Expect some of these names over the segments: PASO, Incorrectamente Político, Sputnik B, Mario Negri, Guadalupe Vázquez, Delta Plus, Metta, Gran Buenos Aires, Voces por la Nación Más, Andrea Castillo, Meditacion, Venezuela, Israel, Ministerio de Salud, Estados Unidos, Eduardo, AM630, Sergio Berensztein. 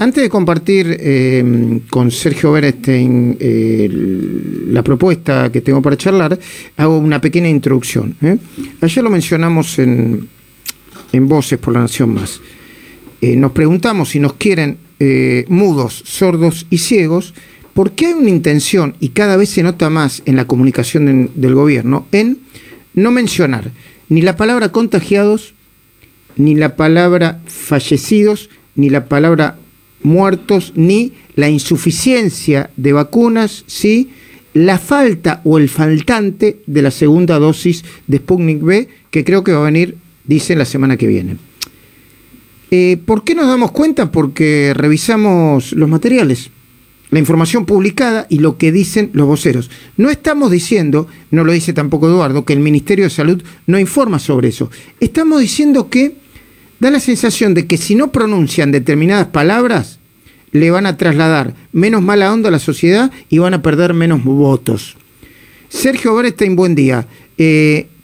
Antes de compartir con Sergio Berensztein la propuesta que tengo para charlar, hago una pequeña introducción. Ayer lo mencionamos en Voces por la Nación Más. Nos preguntamos si nos quieren mudos, sordos y ciegos, porque hay una intención, y cada vez se nota más en la comunicación del gobierno, en no mencionar ni la palabra contagiados, ni la palabra fallecidos, ni la palabra muertos, ni la insuficiencia de vacunas, sí, la falta o el faltante de la segunda dosis de Sputnik B, que creo que va a venir, dicen, la semana que viene. ¿Por qué nos damos cuenta? Porque revisamos los materiales, la información publicada y lo que dicen los voceros. No estamos diciendo, no lo dice tampoco Eduardo, que el Ministerio de Salud no informa sobre eso. Estamos diciendo que da la sensación de que si no pronuncian determinadas palabras, le van a trasladar menos mala onda a la sociedad y van a perder menos votos. Sergio Berensztein, buen día.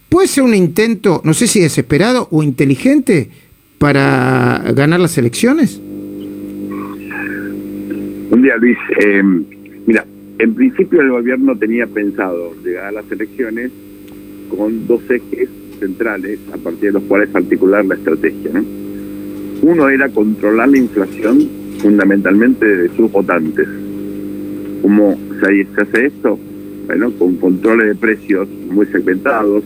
¿Puede ser un intento, no sé si desesperado o inteligente, para ganar las elecciones? Buen día, Luis. Mira, en principio el gobierno tenía pensado llegar a las elecciones con dos ejes centrales, a partir de los cuales articular la estrategia, ¿no? Uno era controlar la inflación fundamentalmente de sus votantes. ¿Cómo se hace esto? Bueno, con controles de precios muy segmentados,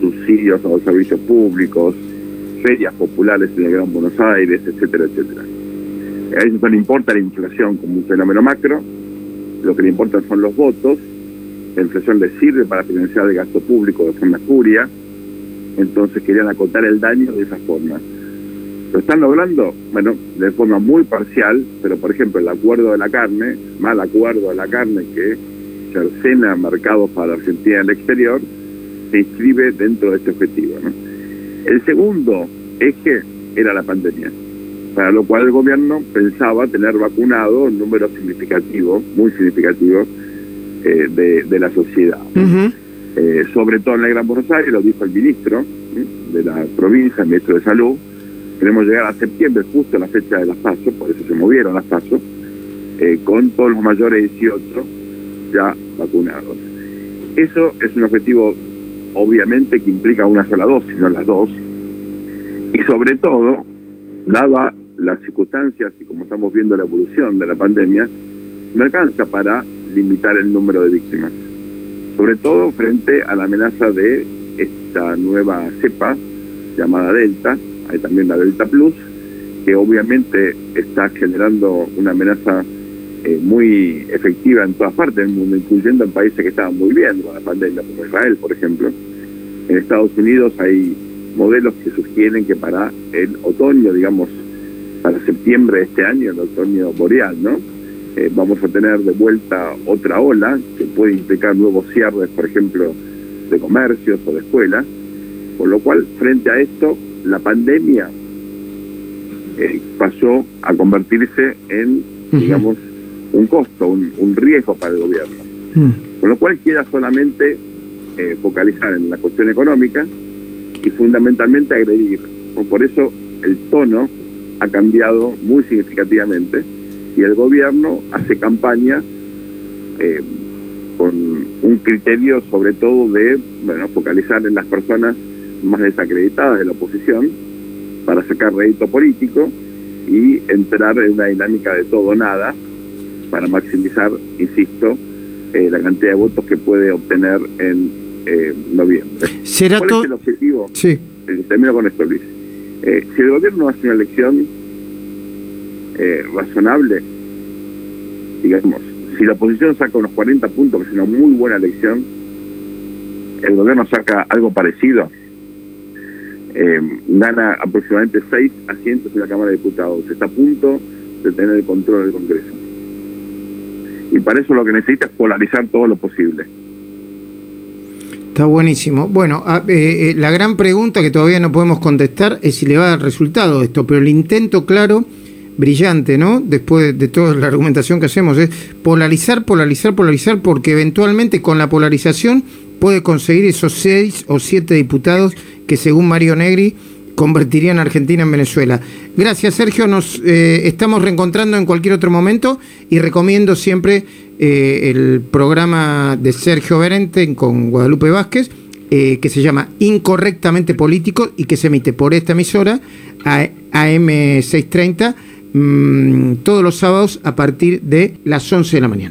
subsidios a los servicios públicos, ferias populares en el Gran Buenos Aires, etcétera, etcétera. A ellos no le importa la inflación como un fenómeno macro, lo que le importan son los votos. La inflación les sirve para financiar el gasto público de forma espuria. Entonces querían acotar el daño de esa forma. ¿Lo están logrando? Bueno, de forma muy parcial, pero por ejemplo el acuerdo de la carne, mal acuerdo de la carne que cercena mercados para Argentina en el exterior, se inscribe dentro de este objetivo, ¿no? El segundo eje era la pandemia, para lo cual el gobierno pensaba tener vacunado un número significativo, muy significativo, de la sociedad. Uh-huh. Sobre todo en la Gran Buenos Aires, lo dijo el ministro de la provincia, el ministro de Salud, queremos llegar a septiembre, justo a la fecha de las PASO, por eso se movieron las PASO, con todos los mayores de 18 ya vacunados. Eso es un objetivo, obviamente, que implica una sola dosis, no las dos, y sobre todo, dada las circunstancias y como estamos viendo la evolución de la pandemia, no alcanza para limitar el número de víctimas, sobre todo frente a la amenaza de esta nueva cepa llamada Delta, hay también la Delta Plus, que obviamente está generando una amenaza muy efectiva en todas partes del mundo, incluyendo en países que estaban muy bien con la pandemia, como Israel, por ejemplo. En Estados Unidos hay modelos que sugieren que para el otoño, digamos, para septiembre de este año, el otoño boreal, ¿no? Vamos a tener de vuelta otra ola que puede implicar nuevos cierres, por ejemplo, de comercios o de escuelas. Por lo cual, frente a esto, la pandemia pasó a convertirse en, digamos, un costo, un riesgo para el gobierno. Con lo cual queda solamente focalizar en la cuestión económica y fundamentalmente agredir. Por eso el tono ha cambiado muy significativamente. Y el gobierno hace campaña con un criterio sobre todo de, bueno, focalizar en las personas más desacreditadas de la oposición para sacar rédito político y entrar en una dinámica de todo o nada para maximizar, insisto, la cantidad de votos que puede obtener en noviembre. ¿Cuál es el objetivo? Sí. Termino con esto, Luis. Si el gobierno hace una elección razonable, digamos, si la oposición saca unos 40 puntos, que es una muy buena elección, el gobierno saca algo parecido, gana aproximadamente 6 asientos en la Cámara de Diputados, está a punto de tener el control del Congreso, y para eso lo que necesita es polarizar todo lo posible. Está buenísimo. Bueno, la gran pregunta que todavía no podemos contestar es si le va a dar resultado esto, pero el intento claro, brillante, ¿no? Después de toda la argumentación que hacemos, es polarizar, porque eventualmente con la polarización puede conseguir esos 6 o 7 diputados que, según Mario Negri, convertirían a Argentina en Venezuela. Gracias, Sergio. Nos estamos reencontrando en cualquier otro momento y recomiendo siempre el programa de Sergio Berensztein con Guadalupe Vázquez, que se llama Incorrectamente Político y que se emite por esta emisora, AM630, todos los sábados a partir de las 11 de la mañana.